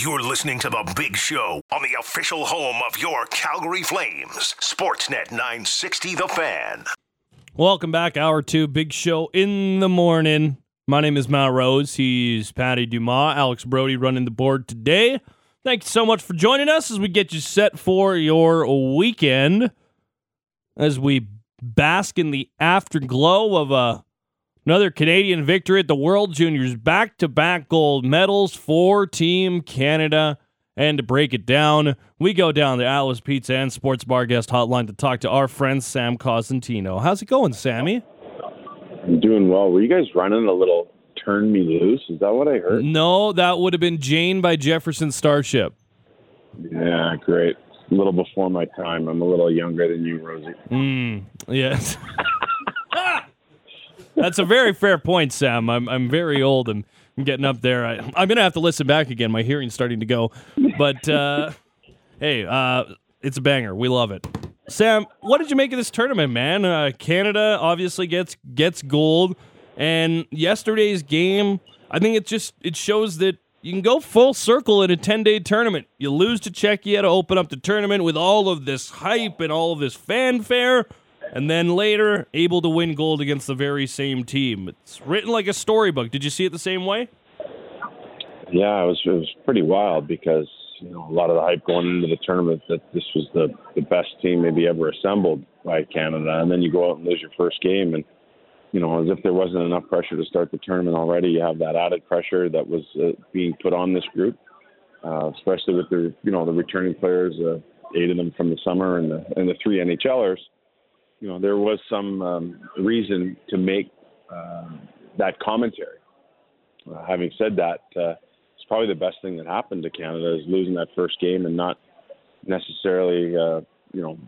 You're listening to The Big Show on the official home of your Calgary Flames, Sportsnet 960 The Fan. Welcome back, Hour 2, Big Show in the morning. My name is Matt Rose. He's Patty Dumas. Alex Brody running the board today. Thank you so much for joining us as we get you set for your weekend, as we bask in the afterglow of another Canadian victory at the World Juniors. Back-to-back gold medals for Team Canada. And to break it down, we go down the Atlas Pizza and Sports Bar Guest Hotline to talk to our friend Sam Cosentino. How's it going, Sammy? I'm doing well. Were you guys running a little Turn Me Loose? Is that what I heard? No, that would have been Jane by Jefferson Starship. Yeah, great. A little before my time. I'm a little younger than you, Rosie. Yes. That's a very fair point, Sam. I'm very old and I'm getting up there. I'm going to have to listen back again. My hearing's starting to go. But, hey, it's a banger. We love it. Sam, what did you make of this tournament, man? Canada obviously gets gold. And yesterday's game, I think it shows that you can go full circle in a 10-day tournament. You lose to Czechia to open up the tournament with all of this hype and all of this fanfare. And then later, able to win gold against the very same team. It's written like a storybook. Did you see it the same way? Yeah, it was pretty wild because, you know, a lot of the hype going into the tournament that this was the best team maybe ever assembled by Canada. And then you go out and lose your first game. And, you know, as if there wasn't enough pressure to start the tournament already, you have that added pressure that was being put on this group, especially with the returning players, 8 of them from the summer and the 3 NHLers. You know, there was some reason to make that commentary. Having said that, it's probably the best thing that happened to Canada is losing that first game and not necessarily,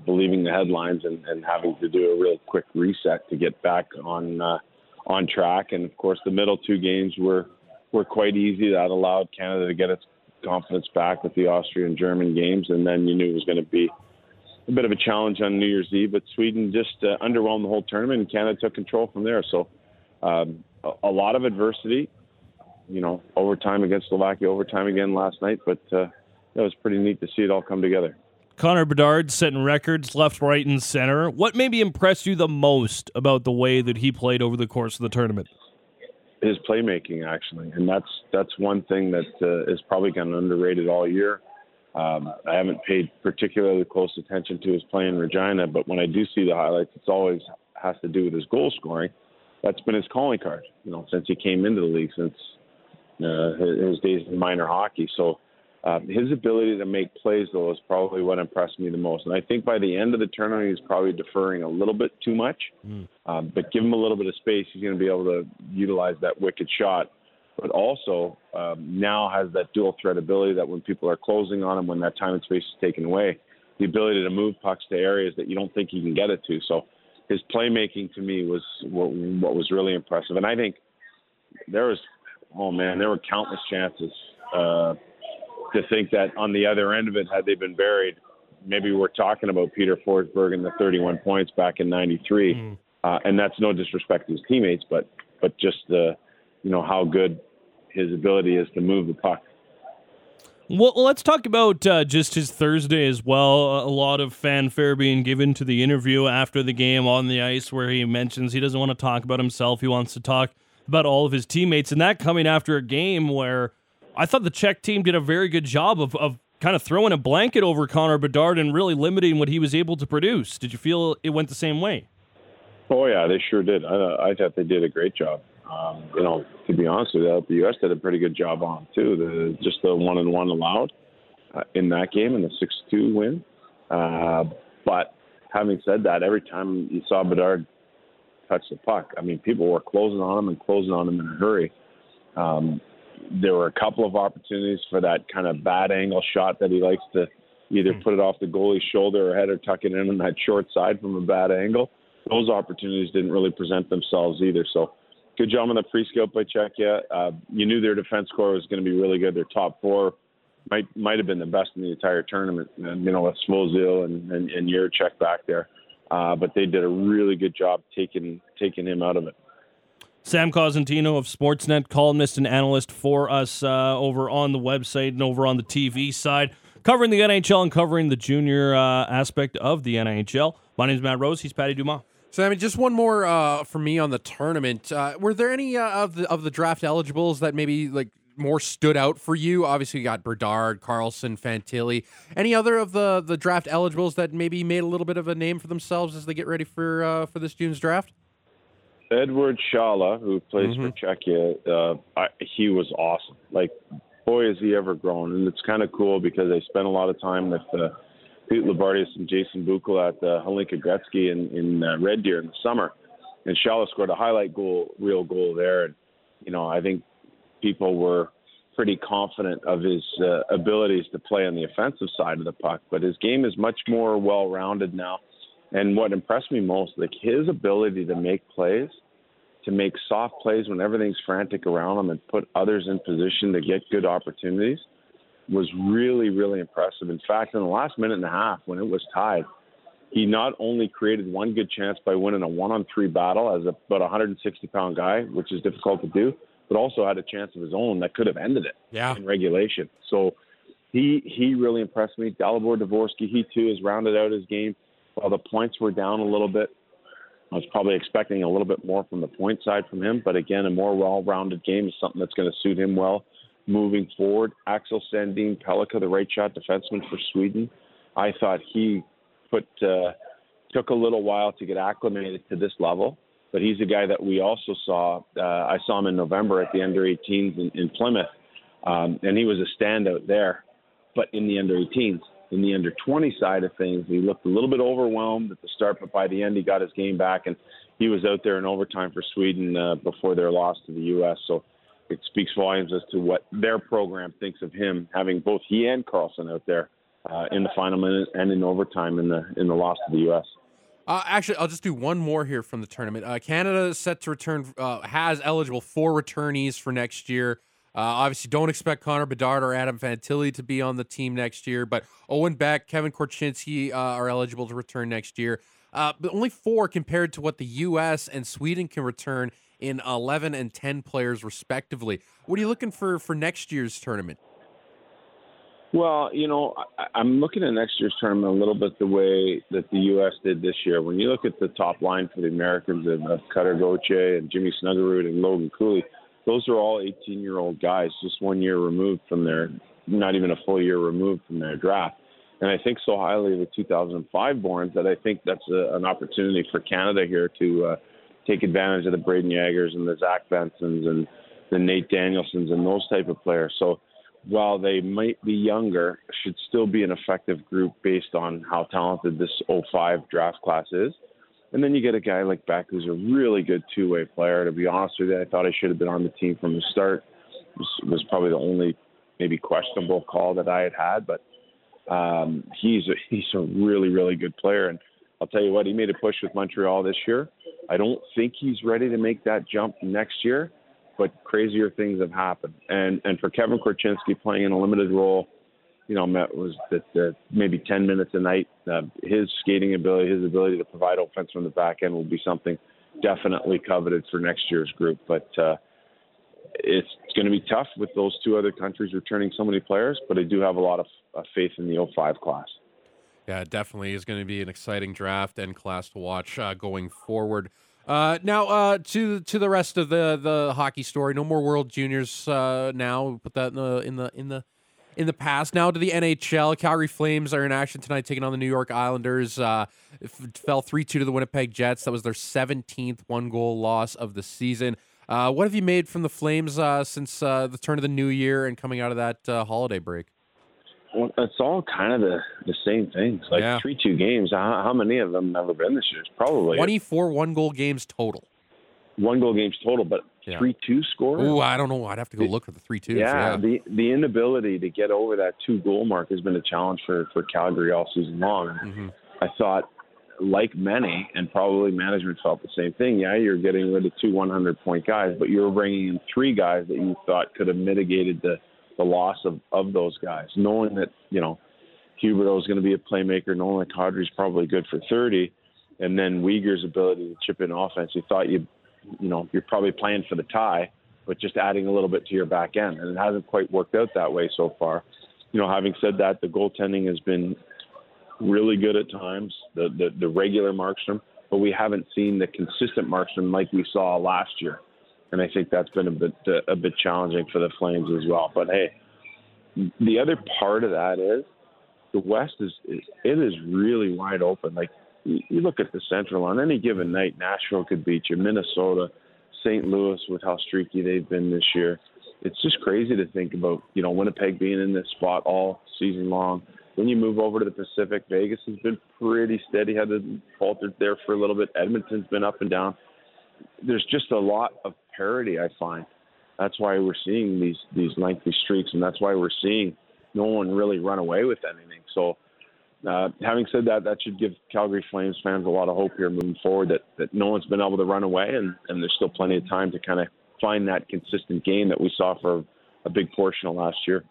believing the headlines and having to do a real quick reset to get back on track. And, of course, the middle 2 games were quite easy. That allowed Canada to get its confidence back with the Austrian-German games, and then you knew it was going to be a bit of a challenge on New Year's Eve, but Sweden just underwhelmed the whole tournament, and Canada took control from there. So a lot of adversity, you know, overtime against Slovakia, overtime again last night, but it was pretty neat to see it all come together. Conor Bedard setting records left, right, and center. What maybe impressed you the most about the way that he played over the course of the tournament? His playmaking, actually, and that's one thing that is probably gotten underrated all year. I haven't paid particularly close attention to his play in Regina, but when I do see the highlights, it's always has to do with his goal scoring. That's been his calling card, you know, since he came into the league, since his days in minor hockey. So his ability to make plays, though, is probably what impressed me the most. And I think by the end of the tournament, he's probably deferring a little bit too much. But give him a little bit of space, he's going to be able to utilize that wicked shot. But also now has that dual threat ability that when people are closing on him, when that time and space is taken away, the ability to move pucks to areas that you don't think he can get it to. So his playmaking to me was what was really impressive. And I think there were countless chances to think that on the other end of it, had they been buried, maybe we're talking about Peter Forsberg and the 31 points back in 93. And that's no disrespect to his teammates, but just the, you know, how good his ability is to move the puck. Well, let's talk about just his Thursday as well. A lot of fanfare being given to the interview after the game on the ice where he mentions he doesn't want to talk about himself. He wants to talk about all of his teammates. And that coming after a game where I thought the Czech team did a very good job of kind of throwing a blanket over Conor Bedard and really limiting what he was able to produce. Did you feel it went the same way? Oh, yeah, they sure did. I thought they did a great job. You know, to be honest with you, the U.S. did a pretty good job on too. The 1-on-1 allowed in that game and the 6-2 win. But having said that, every time you saw Bedard touch the puck, I mean, people were closing on him in a hurry. There were a couple of opportunities for that kind of bad angle shot that he likes to either put it off the goalie's shoulder or head or tuck it in on that short side from a bad angle. Those opportunities didn't really present themselves either. So, good job on the free scout by Czechia. You knew their defense core was going to be really good. Their top 4 might have been the best in the entire tournament. And, you know, with Svozil and Yerchek back there, but they did a really good job taking him out of it. Sam Cosentino of Sportsnet, columnist and analyst for us over on the website and over on the TV side, covering the NHL and covering the junior aspect of the NHL. My name's Matt Rose. He's Patty Dumas. Sammy, just one more for me on the tournament. Were there any of the draft eligibles that maybe like more stood out for you? Obviously, you got Bedard, Karlsson, Fantilli. Any other of the draft eligibles that maybe made a little bit of a name for themselves as they get ready for this June's draft? Eduard Šalé, who plays for Czechia, he was awesome. Like, boy, has he ever grown. And it's kind of cool because they spent a lot of time with Pete Labardius and Jason Buchel at Hlinka Gretzky in Red Deer in the summer. And Šalé scored a highlight goal, real goal there. And, you know, I think people were pretty confident of his abilities to play on the offensive side of the puck. But his game is much more well-rounded now. And what impressed me most, like his ability to make plays, to make soft plays when everything's frantic around him and put others in position to get good opportunities, was really, really impressive. In fact, in the last minute and a half, when it was tied, he not only created one good chance by winning a 1-on-3 battle as about a 160-pound guy, which is difficult to do, but also had a chance of his own that could have ended it in regulation. So he really impressed me. Dalibor Dvorsky, he too has rounded out his game. While the points were down a little bit, I was probably expecting a little bit more from the point side from him. But again, a more well-rounded game is something that's going to suit him well moving forward. Axel Sandin Pellikka, the right shot defenseman for Sweden, I thought he took a little while to get acclimated to this level. But he's a guy that we also saw. I saw him in November at the under-18s in Plymouth, and he was a standout there. But in the under-18s. In the under-20 side of things, he looked a little bit overwhelmed at the start, but by the end he got his game back, and he was out there in overtime for Sweden before their loss to the U.S. So it speaks volumes as to what their program thinks of him, having both he and Karlsson out there in the final minute and in overtime in the loss to the U.S. Actually, I'll just do one more here from the tournament. Canada is set to return, has eligible 4 returnees for next year. Obviously, don't expect Conor Bedard or Adam Fantilli to be on the team next year, but Owen Beck, Kevin Korchinski are eligible to return next year. But only 4 compared to what the U.S. and Sweden can return in 11 and 10 players, respectively. What are you looking for next year's tournament? Well, you know, I'm looking at next year's tournament a little bit the way that the U.S. did this year. When you look at the top line for the Americans of Cutter Gauthier and Jimmy Snuggerud and Logan Cooley, those are all 18-year-old guys, just 1 year removed from their, not even a full year removed from their draft. And I think so highly of the 2005 borns that I think that's an opportunity for Canada here to take advantage of the Braden Yeagers and the Zach Bensons and the Nate Danielsons and those type of players. So while they might be younger, should still be an effective group based on how talented this 05 draft class is. And then you get a guy like Beck, who's a really good two-way player. To be honest with you, I thought I should have been on the team from the start. It was probably the only maybe questionable call that I had. But he's a really, really good player. And I'll tell you what, he made a push with Montreal this year. I don't think he's ready to make that jump next year, but crazier things have happened. And for Kevin Korchinski playing in a limited role, you know, Matt, was that maybe 10 minutes a night. His skating ability, his ability to provide offense from the back end will be something definitely coveted for next year's group. But it's going to be tough with those 2 other countries returning so many players, but I do have a lot of faith in the 05 class. Yeah, it definitely is going to be an exciting draft and class to watch going forward. Now to the rest of the hockey story, no more World Juniors now. We'll put that in the past. Now to the NHL. Calgary Flames are in action tonight, taking on the New York Islanders. Fell 3-2 to the Winnipeg Jets. That was their 17th one-goal loss of the season. What have you made from the Flames since the turn of the new year and coming out of that holiday break? Well, it's all kind of the same things. Like 3-2 games. How many of them have been this year? Probably 24 one-goal games total. One-goal games total, but 3-2 score? Ooh, I don't know. I'd have to go look for the 3-2. Yeah, the inability to get over that 2-goal mark has been a challenge for Calgary all season long. Mm-hmm. I thought, like many, and probably management felt the same thing, you're getting rid of 2 100-point guys, but you were bringing in 3 guys that you thought could have mitigated the loss of those guys, knowing that, you know, Huberto is going to be a playmaker, knowing that Kadri's probably good for 30, and then Uyghur's ability to chip in offense. You thought you you know, you're probably playing for the tie, but just adding a little bit to your back end. And it hasn't quite worked out that way so far. You know, having said that, the goaltending has been really good at times, the regular Markström, but we haven't seen the consistent Markström like we saw last year. And I think that's been a bit challenging for the Flames as well. But hey, the other part of that is the West is really wide open. Like, you look at the Central on any given night, Nashville could beat you, Minnesota, St. Louis with how streaky they've been this year. It's just crazy to think about, you know, Winnipeg being in this spot all season long. When you move over to the Pacific, Vegas has been pretty steady, had faltered there for a little bit. Edmonton's been up and down. There's just a lot of parity, I find. That's why we're seeing these lengthy streaks, and that's why we're seeing no one really run away with anything. So having said that, that should give Calgary Flames fans a lot of hope here moving forward, that no one's been able to run away, and there's still plenty of time to kind of find that consistent game that we saw for a big portion of last year.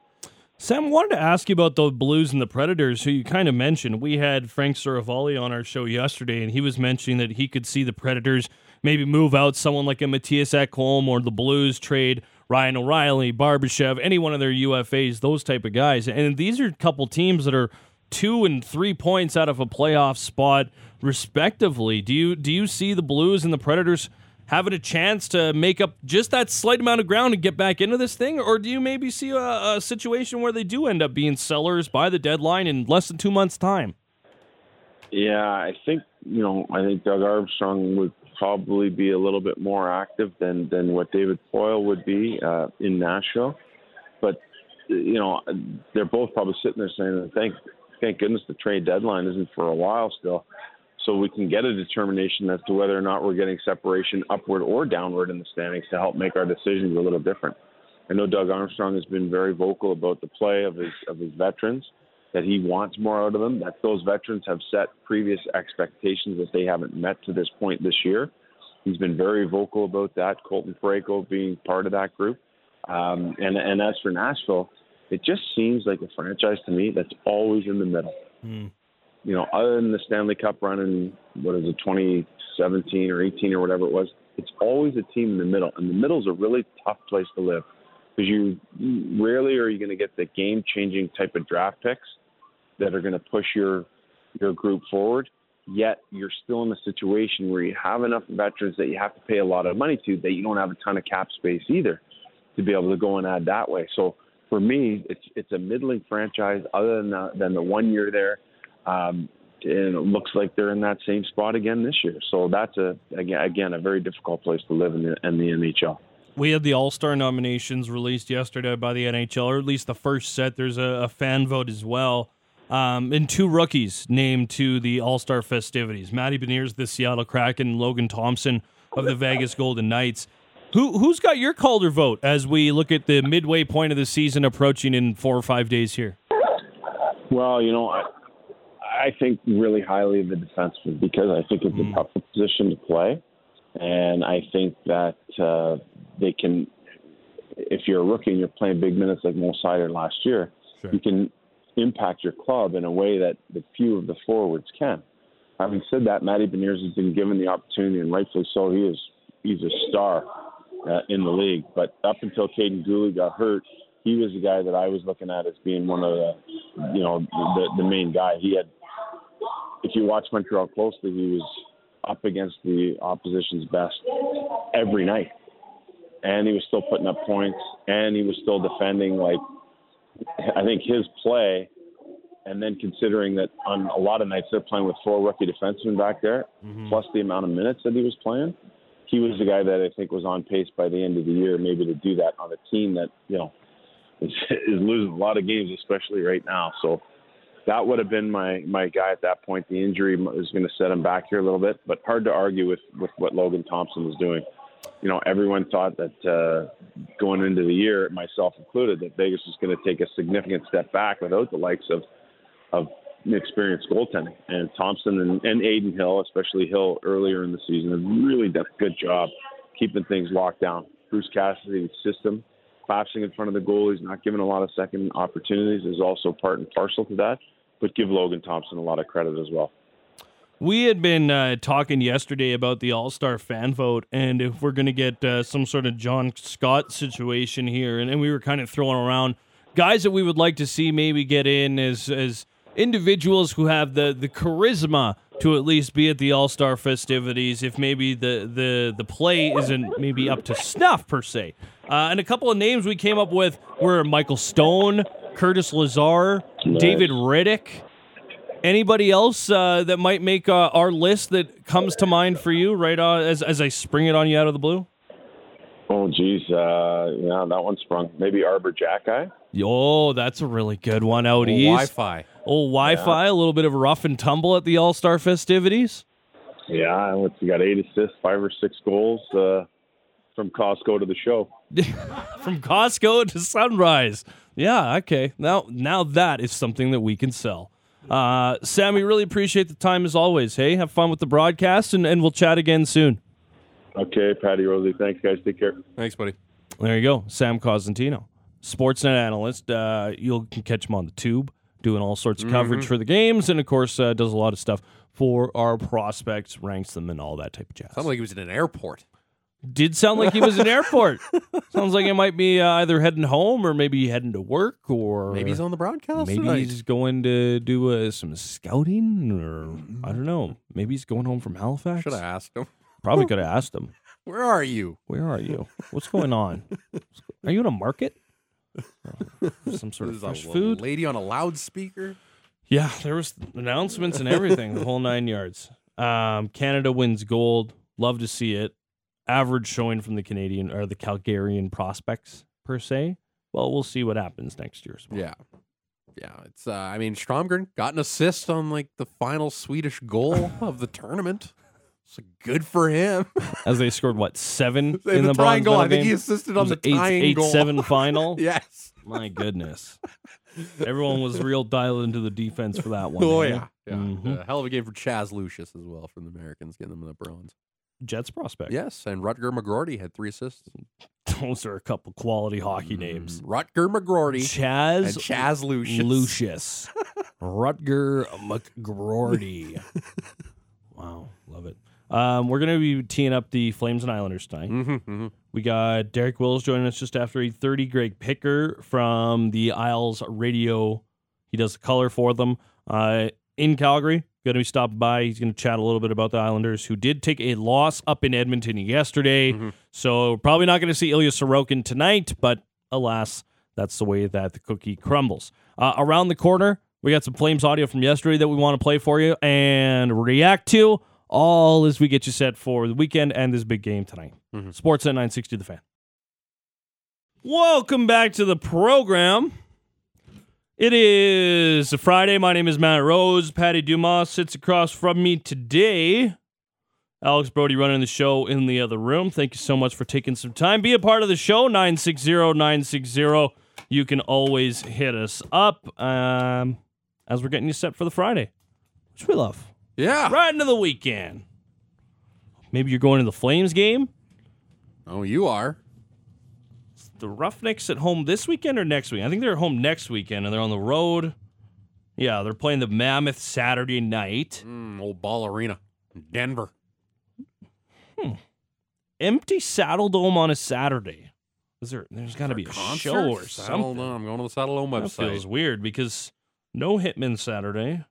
Sam, I wanted to ask you about the Blues and the Predators, who you kind of mentioned. We had Frank Saravalli on our show yesterday, and he was mentioning that he could see the Predators maybe move out someone like a Matthias Ekholm, or the Blues trade Ryan O'Reilly, Barbashev, any one of their UFAs, those type of guys. And these are a couple teams that are 2 and 3 points out of a playoff spot, respectively. Do you see the Blues and the Predators having a chance to make up just that slight amount of ground and get back into this thing? Or do you maybe see a situation where they do end up being sellers by the deadline in less than 2 months' time? Yeah, I think Doug Armstrong would probably be a little bit more active than what David Poile would be in Nashville. But, you know, they're both probably sitting there saying, thank goodness the trade deadline isn't for a while still, so we can get a determination as to whether or not we're getting separation upward or downward in the standings to help make our decisions a little different. I know Doug Armstrong has been very vocal about the play of his veterans, that he wants more out of them, that those veterans have set previous expectations that they haven't met to this point this year. He's been very vocal about that, Colton Parayko being part of that group. And as for Nashville, it just seems like a franchise to me that's always in the middle. Mm. You know, other than the Stanley Cup run in, 2017 or 18 or whatever it was, it's always a team in the middle. And the middle's a really tough place to live, because you rarely are you going to get the game-changing type of draft picks that are going to push your group forward, yet you're still in a situation where you have enough veterans that you have to pay a lot of money to, that you don't have a ton of cap space either to be able to go and add that way. So for me, it's a middling franchise other than the 1 year there. And it looks like they're in that same spot again this year. So that's, a very difficult place to live in the NHL. We had the All-Star nominations released yesterday by the NHL, or at least the first set. There's a fan vote as well. And two rookies named to the All-Star festivities. Matty Beniers, the Seattle Kraken, Logan Thompson of the Vegas Golden Knights. Who's got your Calder vote as we look at the midway point of the season approaching in 4 or 5 days here? Well, you know, I think really highly of the defenseman, because I think it's a tough position to play. And I think that they can, if you're a rookie and you're playing big minutes like Moe Sider last year, sure, you can impact your club in a way that the few of the forwards can. Having said that, Matty Beniers has been given the opportunity, and rightfully so. He's a star in the league. But up until Caden Gouley got hurt, he was the guy that I was looking at as being one of the, you know, the main guy. He had, if you watch Montreal closely, he was up against the opposition's best every night. And he was still putting up points, and he was still defending. Like, I think his play, and then considering that on a lot of nights they're playing with four rookie defensemen back there, plus the amount of minutes that he was playing, he was the guy that I think was on pace by the end of the year maybe to do that on a team that, you know, is losing a lot of games, especially right now. So that would have been my guy at that point. The injury is going to set him back here a little bit, but hard to argue with what Logan Thompson was doing. You know, everyone thought that going into the year, myself included, that Vegas was going to take a significant step back without the likes of experienced goaltending. And Thompson and Adin Hill, especially Hill earlier in the season, have really done a good job keeping things locked down. Bruce Cassidy's system, collapsing in front of the goalies, not giving a lot of second opportunities, is also part and parcel to that. But give Logan Thompson a lot of credit as well. We had been talking yesterday about the All-Star fan vote and if we're going to get some sort of John Scott situation here. And we were kind of throwing around guys that we would like to see maybe get in as individuals who have the charisma to at least be at the All-Star festivities if maybe the play isn't maybe up to snuff, per se. And a couple of names we came up with were Michael Stone, Curtis Lazar, nice. David Rittich. Anybody else that might make our list that comes to mind for you, right? As I spring it on you out of the blue. Oh, geez, yeah, that one sprung. Maybe Arbor Jacki. Oh, that's a really good one out east. Wi-Fi. Oh, Wi-Fi. Yeah. A little bit of rough and tumble at the All-Star festivities. Yeah, we got 8 assists, 5 or 6 goals from Costco to the show. From Costco to Sunrise. Yeah. Okay. Now that is something that we can sell. Sam, we really appreciate the time as always. Hey, have fun with the broadcast, and we'll chat again soon. Okay, Patty, Rosie, thanks, guys. Take care. Thanks, buddy. There you go. Sam Cosentino, Sportsnet analyst. You can catch him on the Tube, doing all sorts of coverage for the games, and, of course, does a lot of stuff for our prospects, ranks them, and all that type of jazz. Sounds like he was in an airport. Did sound like he was in an airport. Sounds like he might be either heading home or maybe heading to work, or maybe he's on the broadcast. Maybe he's going to do some scouting, or I don't know. Maybe he's going home from Halifax. Should have asked him. Probably could have asked him. Where are you? Where are you? What's going on? Are you in a market? Some sort of fresh food? Lady on a loudspeaker? Yeah, there was announcements and everything, the whole 9 yards. Canada wins gold. Love to see it. Average showing from the Canadian or the Calgarian prospects, per se. Well, we'll see what happens next year as well. Yeah. It's I mean, Stromgren got an assist on like the final Swedish goal of the tournament. So good for him. As they scored what 7 in the bronze goal. I think he assisted on the tying 8-7 final. Yes. My goodness. Everyone was real dialed into the defense for that one. Oh yeah. Hell of a game for Chaz Lucius as well from the Americans, getting them in the bronze. Jets prospect. Yes, and Rutger McGroarty had 3 assists. Those are a couple quality hockey names. Rutger McGroarty. Chaz Lucius. Rutger McGroarty. Wow, love it. We're going to be teeing up the Flames and Islanders tonight. We got Derek Wills joining us just after 8:30. Greg Picker from the Isles Radio. He does the color for them in Calgary. Going to be stopping by. He's going to chat a little bit about the Islanders, who did take a loss up in Edmonton yesterday. So probably not going to see Ilya Sorokin tonight, but alas, that's the way that the cookie crumbles. Around the corner, we got some Flames audio from yesterday that we want to play for you and react to, all as we get you set for the weekend and this big game tonight. Sportsnet 960, The Fan. Welcome back to the program. It is a Friday. My name is Matt Rose. Patty Dumas sits across from me today. Alex Brody running the show in the other room. Thank you so much for taking some time. Be a part of the show, 960-960. You can always hit us up as we're getting you set for the Friday, which we love. Yeah. Right into the weekend. Maybe you're going to the Flames game. Oh, you are. The Roughnecks at home this weekend or next week? I think they're at home next weekend, and they're on the road. Yeah, they're playing the Mammoth Saturday night. Old Ball Arena, Denver. Empty Saddle Dome on a Saturday. There's got to be a show or something. I'm going to the Saddle Dome website. That feels weird because no Hitman Saturday.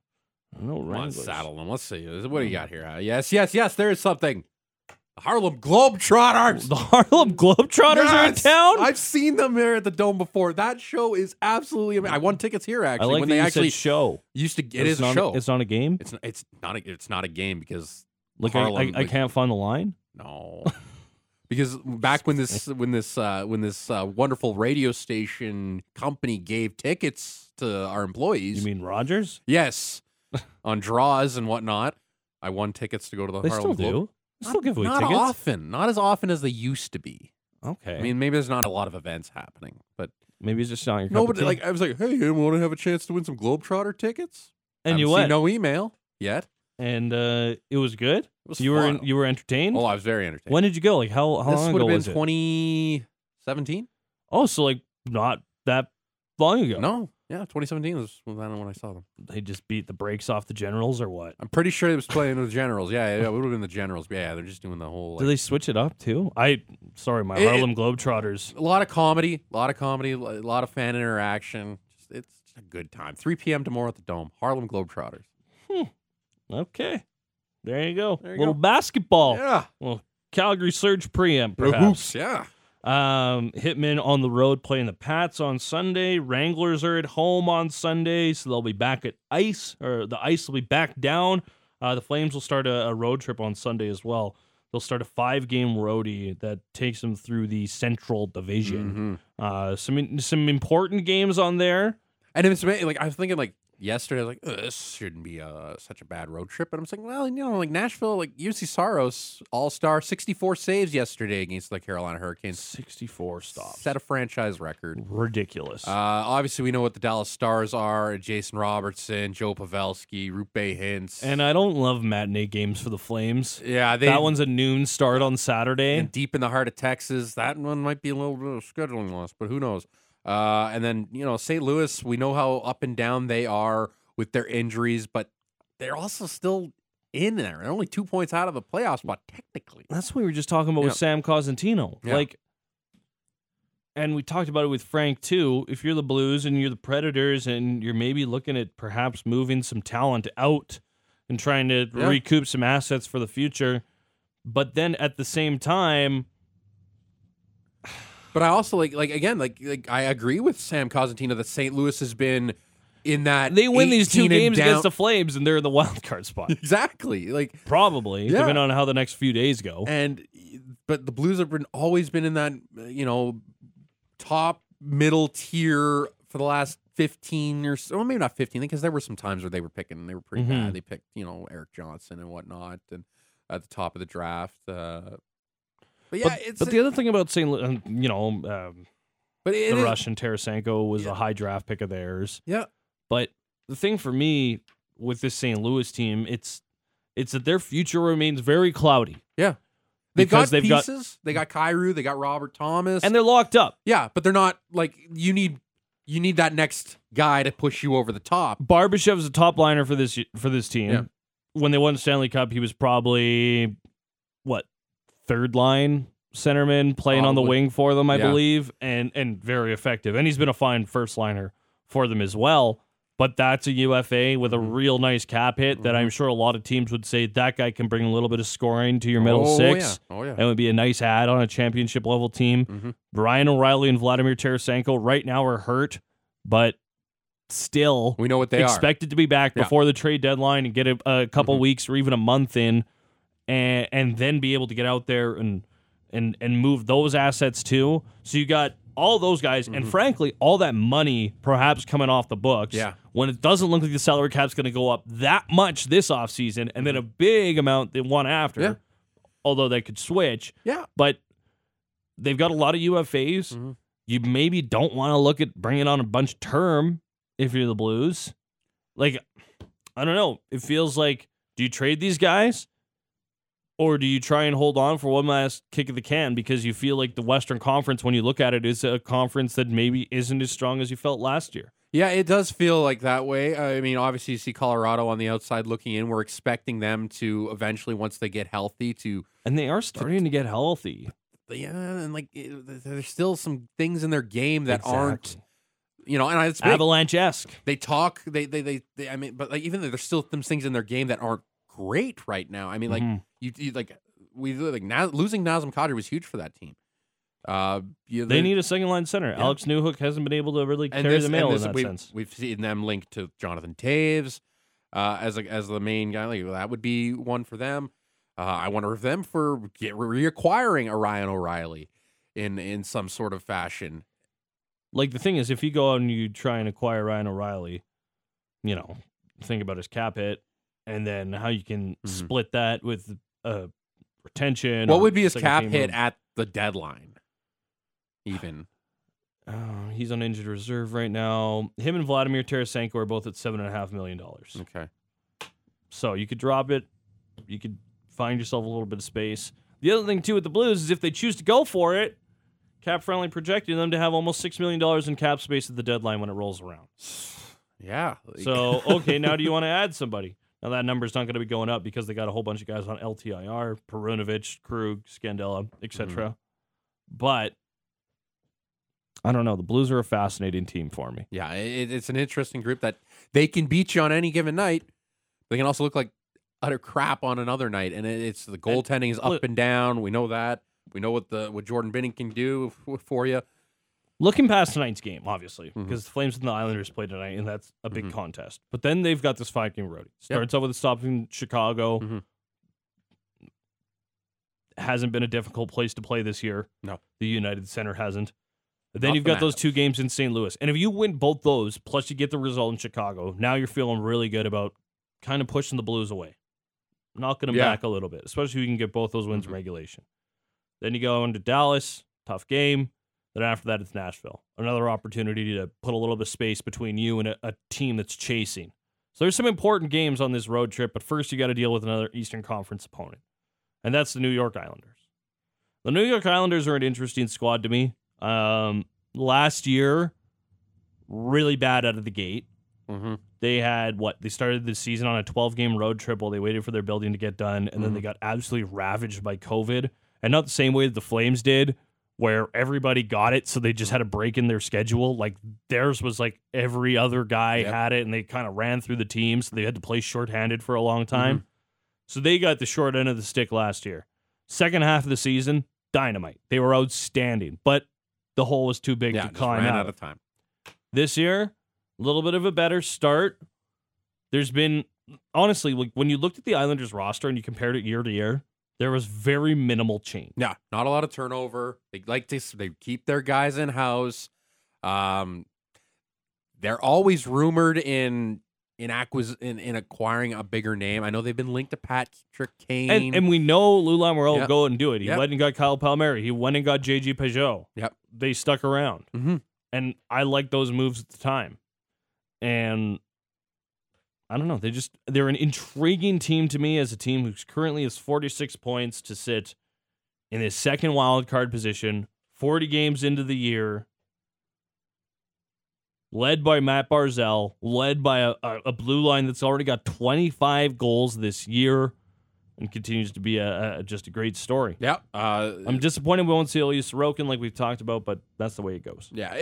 No Wranglers. Saddle Dome. Let's see. What do you got here? Yes. There is something. Harlem Globetrotters. The Harlem Globetrotters are in town? I've seen them there at the Dome before. That show is absolutely amazing. I won tickets here, actually. I like when they actually show. Used to get a show. It's not a game? It's not a game because look, Harlem, I can't find the line? No. Because back when this wonderful radio station company gave tickets to our employees. You mean Rogers? Yes. On draws and whatnot. I won tickets to go to the Harlem Globe. Still do? Still give away tickets. Not as often as they used to be. Okay. I mean, maybe there's not a lot of events happening, but maybe it's just not your cup of tea. Like I was like, hey, you want to have a chance to win some Globetrotter tickets? And you went. No email yet. And it was good. It was fun. You were entertained. Oh, I was very entertained. When did you go? Like how long ago was it? This would have been 2017. Oh, so like not that long ago. No, Yeah, 2017 was when I saw them. They just beat the brakes off the Generals or what? I'm pretty sure it was playing with Generals. Yeah, it would have been the Generals. But yeah, they're just doing the whole... Like, do they switch it up too? Harlem Globetrotters. A lot of comedy, a lot of fan interaction. It's a good time. 3 p.m. tomorrow at the Dome. Harlem Globetrotters. Okay. There you go. Basketball. Yeah. Well, Calgary Surge preamp, perhaps. Hoops, yeah. Hitmen on the road playing the Pats on Sunday. Wranglers are at home on Sunday, so they'll be back at ice, or the ice will be back down. The Flames will start a road trip on Sunday as well. They'll start a 5-game roadie that takes them through the Central Division. Mm-hmm. Some important games on there. And it was, I was thinking yesterday, I was like, this shouldn't be such a bad road trip. But I'm saying, Nashville, UC Saros, all-star, 64 saves yesterday against the Carolina Hurricanes. 64 stops. Set a franchise record. Ridiculous. Obviously, we know what the Dallas Stars are. Jason Robertson, Joe Pavelski, Roope Hintz. And I don't love matinee games for the Flames. Yeah. That one's a noon start on Saturday. And deep in the heart of Texas, that one might be a little bit of scheduling loss, but who knows? And then, St. Louis, we know how up and down they are with their injuries, but they're also still in there. They're only 2 points out of the playoff spot, technically. That's what we were just talking about with Sam Cosentino. Yeah. And we talked about it with Frank, too. If you're the Blues and you're the Predators and you're maybe looking at perhaps moving some talent out and trying to recoup some assets for the future, but then at the same time... But I also again, I agree with Sam Cosentino that St. Louis has been in that they win these 2 games against the Flames and they're in the wild card spot. Exactly, depending on how the next few days go. But the Blues have always been in that top middle tier for the last 15 or so. Well, maybe not 15 because there were some times where they were pretty bad. They picked Eric Johnson and whatnot, and at the top of the draft. But the other thing about St. Louis, Russian Tarasenko was a high draft pick of theirs. Yeah. But the thing for me with this St. Louis team, it's that their future remains very cloudy. Yeah. They've got pieces. They got Kyrou. They got Robert Thomas. And they're locked up. Yeah, but they're not you need that next guy to push you over the top. Barbashev's a top liner for this team. Yeah. When they won the Stanley Cup, he was probably what? Third line centerman playing on the wing for them, I believe, and very effective. And he's been a fine first liner for them as well. But that's a UFA with a real nice cap hit that I'm sure a lot of teams would say that guy can bring a little bit of scoring to your middle six. Yeah. Oh, yeah. It would be a nice add on a championship level team. Mm-hmm. Ryan O'Reilly and Vladimir Tarasenko right now are hurt, but still we know what they expected to be back before the trade deadline and get a couple weeks or even a month in. And then be able to get out there and move those assets too. So you got all those guys, and frankly, all that money perhaps coming off the books when it doesn't look like the salary cap's going to go up that much this offseason, and then a big amount the one after, although they could switch. Yeah. But they've got a lot of UFAs. Mm-hmm. You maybe don't want to look at bringing on a bunch of term if you're the Blues. I don't know. It feels like, do you trade these guys? Or do you try and hold on for one last kick of the can because you feel like the Western Conference, when you look at it, is a conference that maybe isn't as strong as you felt last year? Yeah, it does feel like that way. I mean, obviously, you see Colorado on the outside looking in. We're expecting them to eventually, once they get healthy, to... And they are starting to get healthy. Yeah, and there's still some things in their game that aren't... And it's Avalanche-esque. They talk. But even though there's still some things in their game that aren't great right now. I mean, losing Nazem Kadri was huge for that team. They need a second line center. Yeah. Alex Newhook hasn't been able to really carry the mail in that sense. We've seen them linked to Jonathan Toews as the main guy. That would be one for them. I wonder if them for reacquiring a Ryan O'Reilly in some sort of fashion. The thing is, if you go out and you try and acquire Ryan O'Reilly, think about his cap hit. And then how you can split that with retention. What would be his cap hit at the deadline? Even he's on injured reserve right now. Him and Vladimir Tarasenko are both at $7.5 million. Okay, so you could drop it. You could find yourself a little bit of space. The other thing too with the Blues is if they choose to go for it, Cap-Friendly projecting them to have almost $6 million in cap space at the deadline when it rolls around. Yeah. Like. So, okay, now do you want to add somebody? Now, that number's not going to be going up because they got a whole bunch of guys on LTIR, Perunovic, Krug, Scandella, etc. Mm-hmm. But, I don't know. The Blues are a fascinating team for me. Yeah, it's an interesting group that they can beat you on any given night. They can also look like utter crap on another night, and it's the goaltending is up and down. We know that. We know what Jordan Binnington can do for you. Looking past tonight's game, obviously, because the Flames and the Islanders played tonight, and that's a big contest. But then they've got this 5-game road. Starts off with a stop in Chicago. Hasn't been a difficult place to play this year. No. The United Center hasn't. But then you've got those two games in St. Louis. And if you win both those, plus you get the result in Chicago, now you're feeling really good about kind of pushing the Blues away. Knocking them back a little bit, especially if you can get both those wins in regulation. Then you go into Dallas, tough game. Then after that, it's Nashville. Another opportunity to put a little bit of space between you and a team that's chasing. So there's some important games on this road trip, but first you got to deal with another Eastern Conference opponent, and that's the New York Islanders. The New York Islanders are an interesting squad to me. Last year, really bad out of the gate. They had they started the season on a 12-game road trip while they waited for their building to get done, and then they got absolutely ravaged by COVID, and not the same way that the Flames did, where everybody got it, so they just had a break in their schedule. Like, theirs was like every other guy had it, and they kind of ran through the team, so they had to play shorthanded for a long time. So they got the short end of the stick last year. Second half of the season, dynamite. They were outstanding, but the hole was too big to climb out. Of time. This year, a little bit of a better start. There's been, honestly, like when you looked at the Islanders roster and you compared it year to year, there was very minimal change. Yeah, not a lot of turnover. They they keep their guys in house. They're always rumored in acquiring a bigger name. I know they've been linked to Patrick Kane, and we know Lou Lamoriello will go and do it. He went and got Kyle Palmieri. He went and got JG Pageau. They stuck around, and I liked those moves at the time. And I don't know, they're an intriguing team to me as a team who currently has 46 points to sit in this second wild card position, 40 games into the year, led by Matt Barzal, led by a blue line that's already got 25 goals this year and continues to be just a great story. Yeah. I'm disappointed we won't see Ilya Sorokin like we've talked about, but that's the way it goes. Yeah,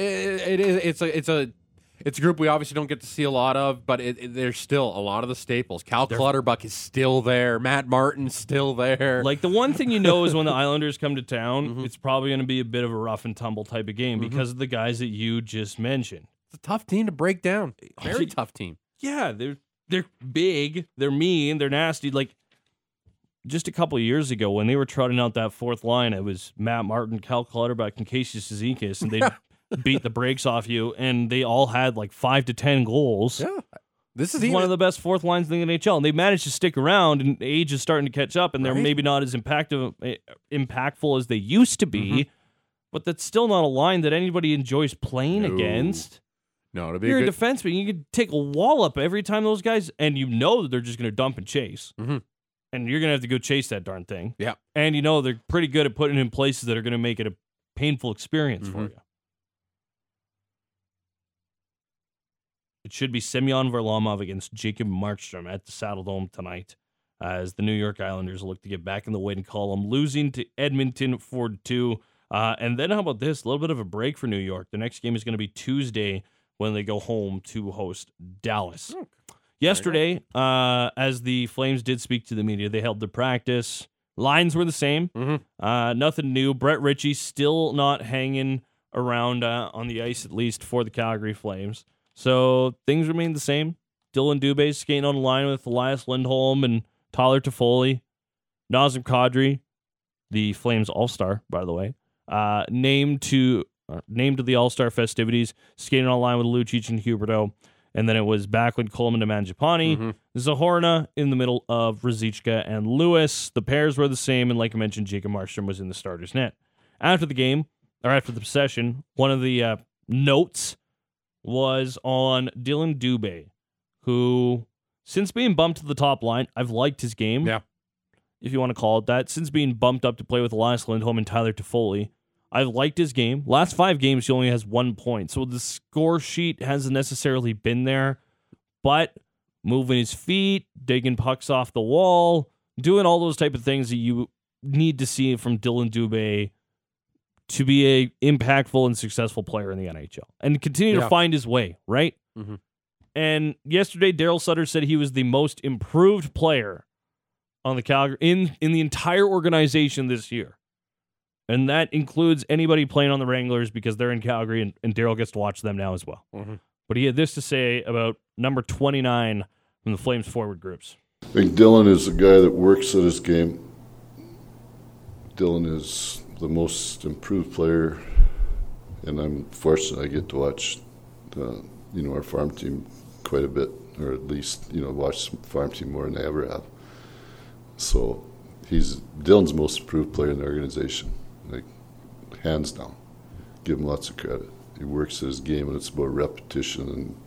it's a group we obviously don't get to see a lot of, but there's still a lot of the staples. Cal Clutterbuck is still there. Matt Martin's still there. Like, the one thing you know is when the Islanders come to town, it's probably going to be a bit of a rough-and-tumble type of game because of the guys that you just mentioned. It's a tough team to break down. Very tough team. Yeah, they're big. They're mean. They're nasty. Like, just a couple of years ago when they were trotting out that fourth line, it was Matt Martin, Cal Clutterbuck, and Casey Cizikas, and they beat the brakes off you, and they all had like 5 to 10 goals. Yeah, this is one of the best fourth lines in the NHL, and they managed to stick around. And age is starting to catch up, and they're maybe not as impactful as they used to be. But that's still not a line that anybody enjoys playing against. No, it'll be you're a defenseman. You can take a wallop every time those guys, and you know that they're just going to dump and chase, and you're going to have to go chase that darn thing. Yeah, and you know they're pretty good at putting it in places that are going to make it a painful experience for you. It should be Semyon Varlamov against Jacob Markström at the Saddle Dome tonight as the New York Islanders look to get back in the win column, losing to Edmonton 4-2. And then how about this? A little bit of a break for New York. The next game is going to be Tuesday when they go home to host Dallas. Okay. Yesterday, as the Flames did speak to the media, they held the practice. Lines were the same. Nothing new. Brett Ritchie still not hanging around on the ice, at least, for the Calgary Flames. So things remain the same. Dylan Dubé skating on the line with Elias Lindholm and Tyler Toffoli. Nazem Kadri, the Flames All-Star, by the way, named to the All-Star festivities, skating on the line with Lucic and Huberdeau. And then it was Backlund, Coleman, and Mangiapane. Zahorna in the middle of Rizichka and Lewis. The pairs were the same, and like I mentioned, Jacob Markstrom was in the starter's net. After the game, or after the possession, one of the notes was on Dylan Dubé, who, since being bumped to the top line, I've liked his game, if you want to call it that. Since being bumped up to play with Elias Lindholm and Tyler Toffoli, I've liked his game. Last 5 games, he only has 1 point. So the score sheet hasn't necessarily been there, but moving his feet, digging pucks off the wall, doing all those type of things that you need to see from Dylan Dubé to be an impactful and successful player in the NHL and continue to find his way, right? Mm-hmm. And yesterday, Daryl Sutter said he was the most improved player on the Calgary in the entire organization this year. And that includes anybody playing on the Wranglers because they're in Calgary, and Daryl gets to watch them now as well. Mm-hmm. But he had this to say about number 29 from the Flames forward groups. I think Dylan is the guy that works at his game. Dylan is the most improved player, and I'm fortunate I get to watch our farm team quite a bit, or at least watch farm team more than I ever have. So Dylan's most improved player in the organization, like hands down. Give him lots of credit. He works at his game, and it's about repetition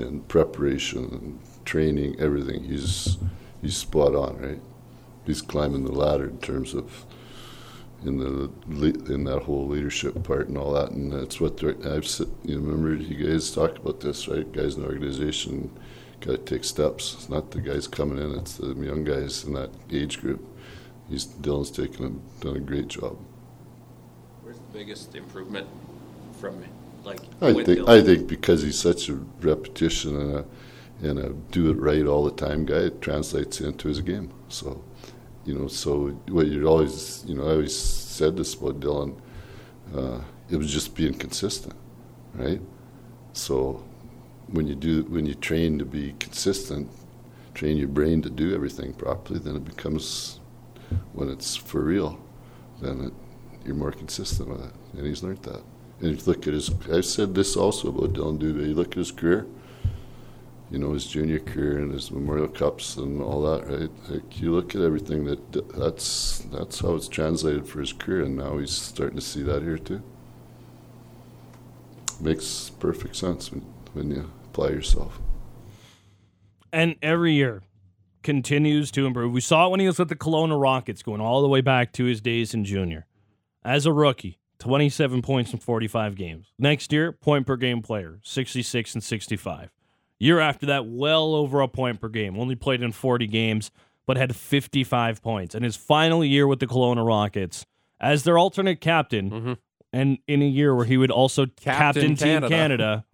and preparation and training, everything. He's spot on, right? He's climbing the ladder in terms of in that whole leadership part and all that, and that's what remember you guys talked about this, right? Guys in the organization got to take steps. It's not the guys coming in; it's the young guys in that age group. Dylan's done a great job. Where's the biggest improvement from I think because he's such a repetition and a do it right all the time guy, it translates into his game. So. So what you always, I always said this about Dylan, it was just being consistent, right? So when you train to be consistent, train your brain to do everything properly, then it becomes, when it's for real, then you're more consistent with it. And he's learned that. And if you look at I've said this also about Dylan Dubé, you look at his career, his junior career and his Memorial Cups and all that, right? Like you look at everything, that's how it's translated for his career, and now he's starting to see that here too. Makes perfect sense when you apply yourself. And every year continues to improve. We saw it when he was with the Kelowna Rockets, going all the way back to his days in junior. As a rookie, 27 points in 45 games. Next year, point per game player, 66 and 65. Year after that, well over a point per game. Only played in 40 games, but had 55 points. And his final year with the Kelowna Rockets as their alternate captain, mm-hmm. and in a year where he would also captain Team Canada,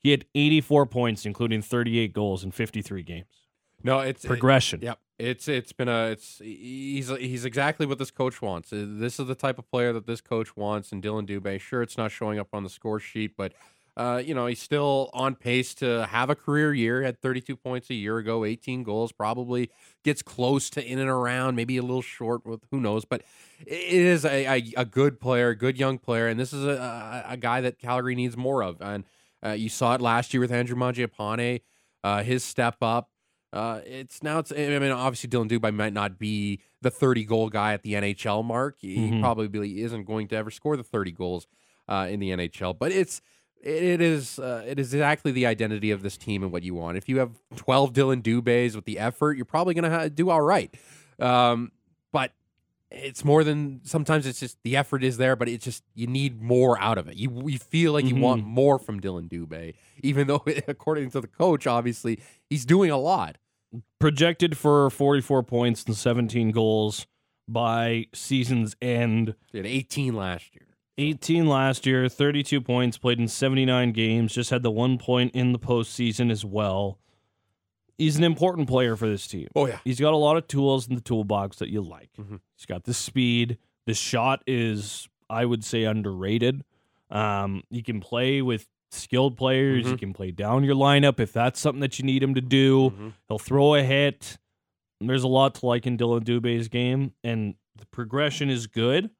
he had 84 points, including 38 goals in 53 games. No, it's progression. He's exactly what this coach wants. This is the type of player that this coach wants, and Dylan Dubé. Sure, it's not showing up on the score sheet, but. He's still on pace to have a career year. Had 32 points a year ago, 18 goals, probably gets close to in and around, maybe a little short with who knows, but it is a good player, good young player. And this is a guy that Calgary needs more of. And you saw it last year with Andrew Mangiapane, his step up. Obviously Dylan Dubé might not be the 30 goal guy at the NHL mark. He mm-hmm. probably isn't going to ever score the 30 goals in the NHL, but it is exactly the identity of this team and what you want. If you have 12 Dylan Dubés with the effort, you're probably going to do all right. But it's more than sometimes it's just the effort is there, but it's just you need more out of it. You feel like mm-hmm. you want more from Dylan Dubé, even though, according to the coach, obviously, he's doing a lot. Projected for 44 points and 17 goals by season's end. He had 18 last year. 18 last year, 32 points, played in 79 games, just had the 1 point in the postseason as well. He's an important player for this team. Oh, yeah. He's got a lot of tools in the toolbox that you like. Mm-hmm. He's got the speed. The shot is, I would say, underrated. He can play with skilled players. Mm-hmm. He can play down your lineup if that's something that you need him to do. Mm-hmm. He'll throw a hit. There's a lot to like in Dylan Dubé's game, and the progression is good,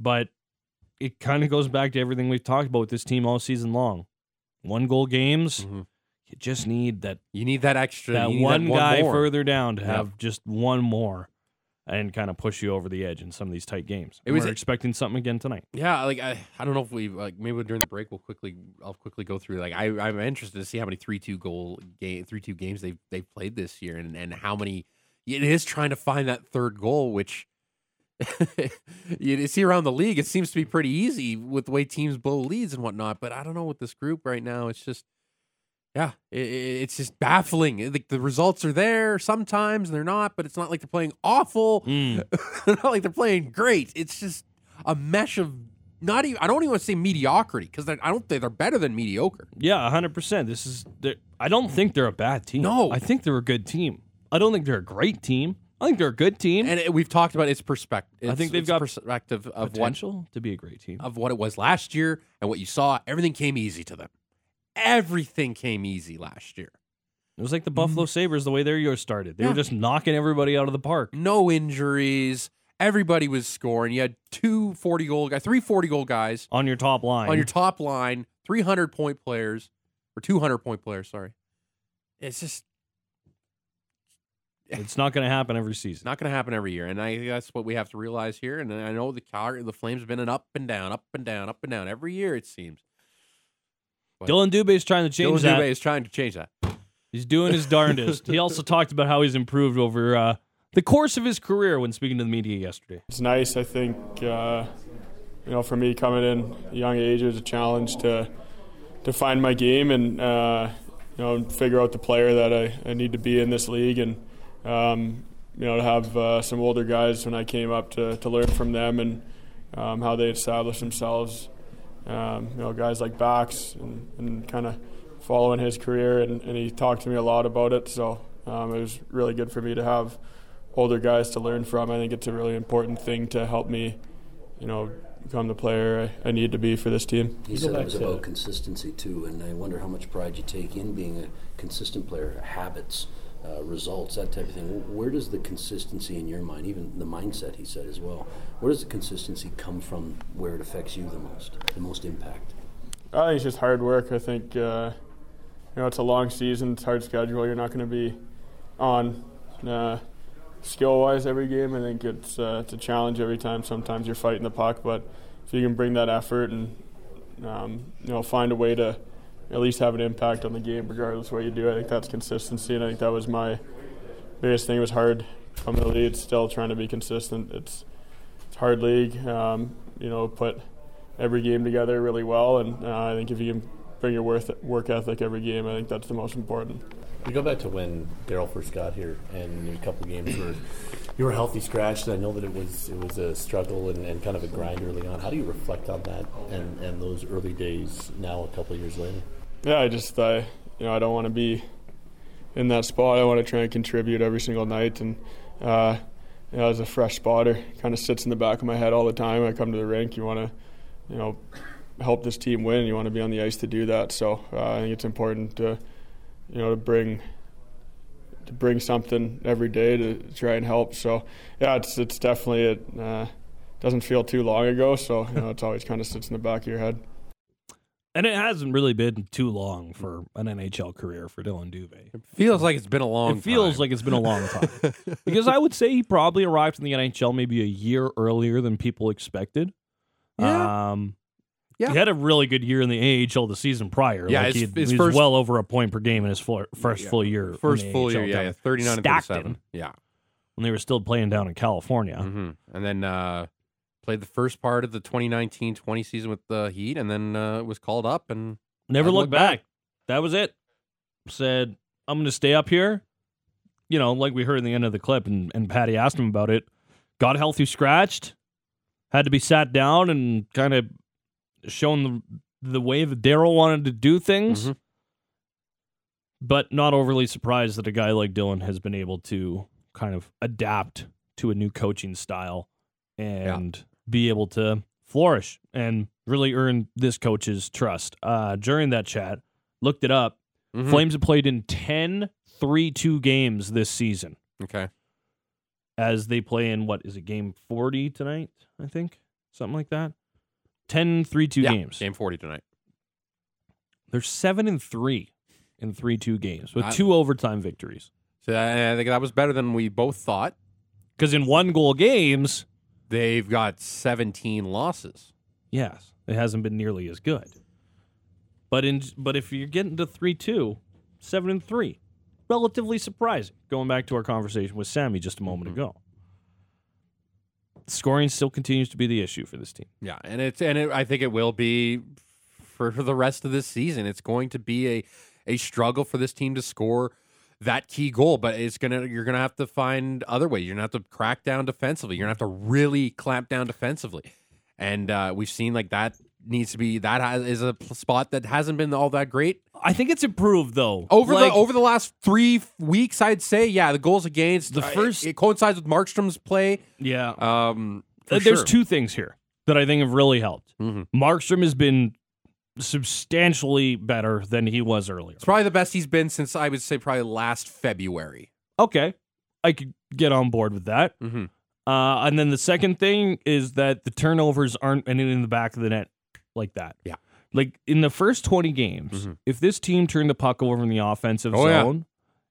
but it kind of goes back to everything we've talked about with this team all season long. 1 goal games, mm-hmm. you just need that. You need that extra. That one guy more. Further down to have just one more and kind of push you over the edge in some of these tight games. We're expecting something again tonight. Yeah, like I don't know if we maybe during the break I'll quickly go through. Like I'm interested to see how many 3-2 games they've played this year and how many it is trying to find that third goal, which. You see around the league, it seems to be pretty easy with the way teams blow leads and whatnot. But I don't know, with this group right now, it's just, yeah, it's just baffling. Like, the results are there sometimes, and they're not, but it's not like they're playing awful. Not like they're playing great. It's just a mesh of not even, I don't even want to say mediocrity, because I don't think they're better than mediocre. Yeah, 100%. I don't think they're a bad team. No. I think they're a good team. I don't think they're a great team. I think they're a good team. And we've talked about its perspective. I think they've got perspective of potential to be a great team. Of what it was last year and what you saw, everything came easy to them. Everything came easy last year. It was like the Buffalo Sabres, the way their year started. They were just knocking everybody out of the park. No injuries. Everybody was scoring. You had three 40-goal guys. On your top line. 300-point players. Or 200-point players, sorry. It's just... It's not going to happen every season. Not going to happen every year, and I think that's what we have to realize here. And I know the Flames have been an up and down every year, it seems. But Dylan Dubé is trying to change that. He's doing his darndest. He also talked about how he's improved over the course of his career when speaking to the media yesterday. It's nice, I think. For me, coming in at a young age, it was a challenge to find my game and figure out the player that I need to be in this league and. To have some older guys when I came up to learn from them and how they established themselves. Guys like Bax and kind of following his career, and he talked to me a lot about it. So it was really good for me to have older guys to learn from. I think it's a really important thing to help me, become the player I need to be for this team. You said it was about consistency too, and I wonder how much pride you take in being a consistent player, habits. Results, that type of thing. Where does the consistency in your mind, even the mindset he said as well, where does the consistency come from where it affects you the most impact? I think it's just hard work. I think, it's a long season, it's a hard schedule. You're not going to be on skill-wise every game. I think it's a challenge every time. Sometimes you're fighting the puck, but if you can bring that effort and, find a way to at least have an impact on the game regardless of what you do. I think that's consistency, and I think that was my biggest thing. It was hard coming to the league, still trying to be consistent. It's a hard league, put every game together really well, and I think if you can bring your work ethic every game, I think that's the most important. We go back to when Darryl first got here, and there were a couple games where you were a healthy scratch, and I know that it was a struggle and kind of a grind early on. How do you reflect on that and those early days now a couple years later? Yeah, I don't want to be in that spot. I want to try and contribute every single night. And as a fresh spotter, kind of sits in the back of my head all the time. I come to the rink, you want to, help this team win. You want to be on the ice to do that. So I think it's important to, to bring something every day to try and help. So yeah, it's definitely it. Doesn't feel too long ago. So it's always kind of sits in the back of your head. And it hasn't really been too long for an NHL career for Dylan Dubé. It feels like it's been a long time. Because I would say he probably arrived in the NHL maybe a year earlier than people expected. Yeah. He had a really good year in the AHL the season prior. Yeah, like he was well over a point per game in his first full year. First full year, 39 and 37. Yeah. When they were still playing down in California. Mm-hmm. And then... played the first part of the 2019-20 season with the Heat, and then was called up and never looked back. That was it. Said, I'm going to stay up here. Like we heard in the end of the clip, and Patty asked him about it. Got healthy scratched, had to be sat down and kind of shown the way that Darryl wanted to do things, but not overly surprised that a guy like Dylan has been able to kind of adapt to a new coaching style and be able to flourish and really earn this coach's trust. During that chat, looked it up. Flames have played in 10 3-2 games this season. Okay. As they play in, game 40 tonight, I think? Something like that. 10 3-2 games. Game 40 tonight. They're 7-3 in 3-2 games with two overtime victories. So I think that was better than we both thought. Because in one-goal games... They've got 17 losses. Yes, it hasn't been nearly as good. But if you're getting to 3-2, 7-3, relatively surprising. Going back to our conversation with Sammy just a moment ago. scoring still continues to be the issue for this team. Yeah, I think it will be for the rest of this season. It's going to be a struggle for this team to score that key goal, but you're gonna have to find other ways. You're gonna have to crack down defensively. You're gonna have to really clamp down defensively, and we've seen like that needs to be is a spot that hasn't been all that great. I think it's improved though over the last 3 weeks. I'd say the goals against the first it coincides with Markström's play. Yeah, there's two things here that I think have really helped. Mm-hmm. Markström has been substantially better than he was earlier. It's probably the best he's been since I would say probably last February. Okay, I could get on board with that. Mm-hmm. And then the second thing is that the turnovers aren't ending in the back of the net like that. Yeah, like in the first 20 games, mm-hmm. if this team turned the puck over in the offensive zone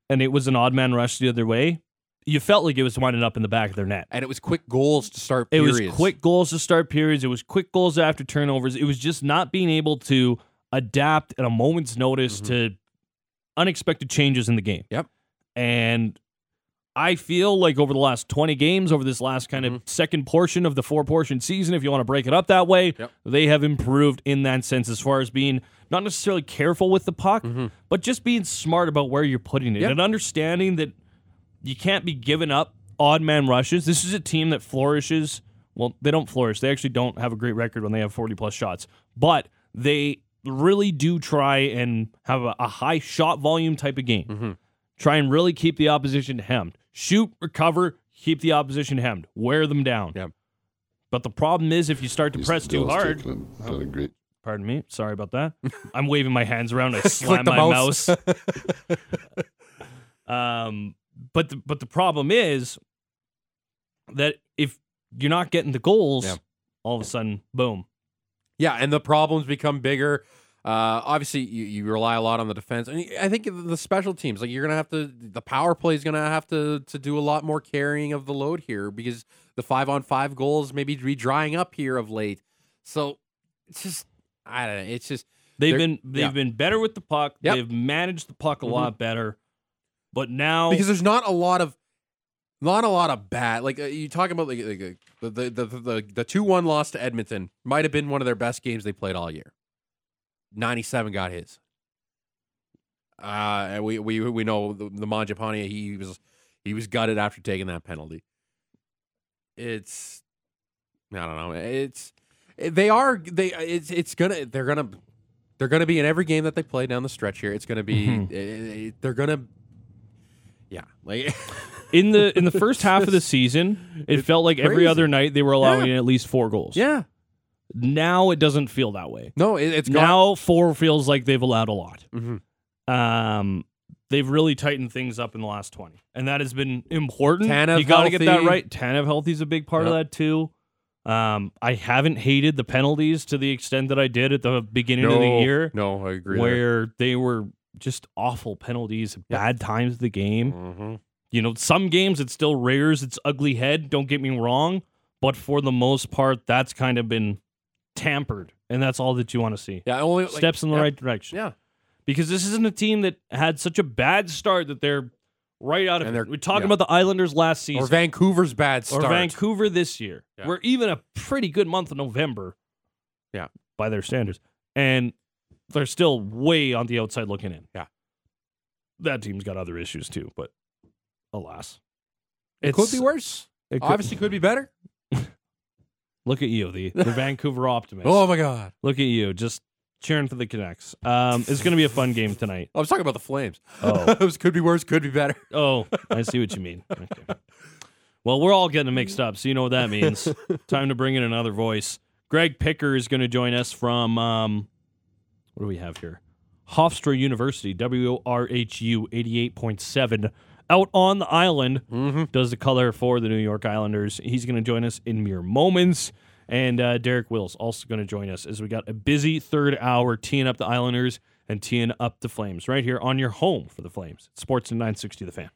and it was an odd man rush the other way, you felt like it was winding up in the back of their net. And it was quick goals to start periods. It was quick goals after turnovers. It was just not being able to adapt at a moment's notice mm-hmm. to unexpected changes in the game. Yep. And I feel like over the last 20 games, over this last kind of mm-hmm. second portion of the four-portion season, if you want to break it up that way, yep. they have improved in that sense as far as being not necessarily careful with the puck, mm-hmm. but just being smart about where you're putting it yep. and understanding that you can't be giving up odd man rushes. This is a team that flourishes. Well, they don't flourish. They actually don't have a great record when they have 40-plus shots. But they really do try and have a high shot volume type of game. Mm-hmm. Try and really keep the opposition hemmed. Shoot, recover, keep the opposition hemmed. Wear them down. Yep. But the problem is if you start to press too hard... Pardon me. Sorry about that. I'm waving my hands around. I slam my mouse. But the problem is that if you're not getting the goals, yeah. all of a sudden, boom. Yeah, and the problems become bigger. Obviously, you rely a lot on the defense. And I think the special teams, like the power play is going to have to do a lot more carrying of the load here because the 5-on-5 goals may be drying up here of late. So it's just, I don't know. It's just they've been better with the puck. Yep. They've managed the puck a mm-hmm. lot better. But now, because there's not a lot of bad, like you talking about like the 2-1 loss to Edmonton might have been one of their best games they played all year. 97 got his. We know the Mangiapane, he was gutted after taking that penalty. I don't know. They're gonna be in every game that they play down the stretch here. It's gonna be mm-hmm. Yeah, like in the first half of the season, it felt like every other night they were allowing at least 4 goals. Yeah. Now it doesn't feel that way. No, it's gone. Now 4 feels like they've allowed a lot. Mm-hmm. They've really tightened things up in the last 20, and that has been important. You got to get that right. Tanev healthy is a big part of that too. I haven't hated the penalties to the extent that I did at the beginning of the year. No, I agree. Where they were just awful penalties, bad times of the game. Mm-hmm. You know, some games it still rears its ugly head, don't get me wrong, but for the most part, that's kind of been tampered, and that's all that you want to see. Yeah, only steps in the right direction. Yeah. Because this isn't a team that had such a bad start that they're right out of it. We're talking about the Islanders last season. Or Vancouver's bad start. Or Vancouver this year. Yeah. We're even a pretty good month of November. Yeah. By their standards. And they're still way on the outside looking in. Yeah. That team's got other issues too, but alas. It could be worse. It obviously could be better. Look at you, the Vancouver optimist. Oh my God. Look at you, just cheering for the Canucks. It's going to be a fun game tonight. I was talking about the Flames. Oh. It could be worse, could be better. Oh, I see what you mean. Okay. Well, we're all getting mixed up, so you know what that means. Time to bring in another voice. Greg Picker is going to join us from, what do we have here? Hofstra University, WORHU 88.7. Out on the island, mm-hmm. does the color for the New York Islanders. He's going to join us in mere moments. And Derek Wills also going to join us as we got a busy third hour teeing up the Islanders and teeing up the Flames right here on your home for the Flames. Sportsnet 960 The Fan.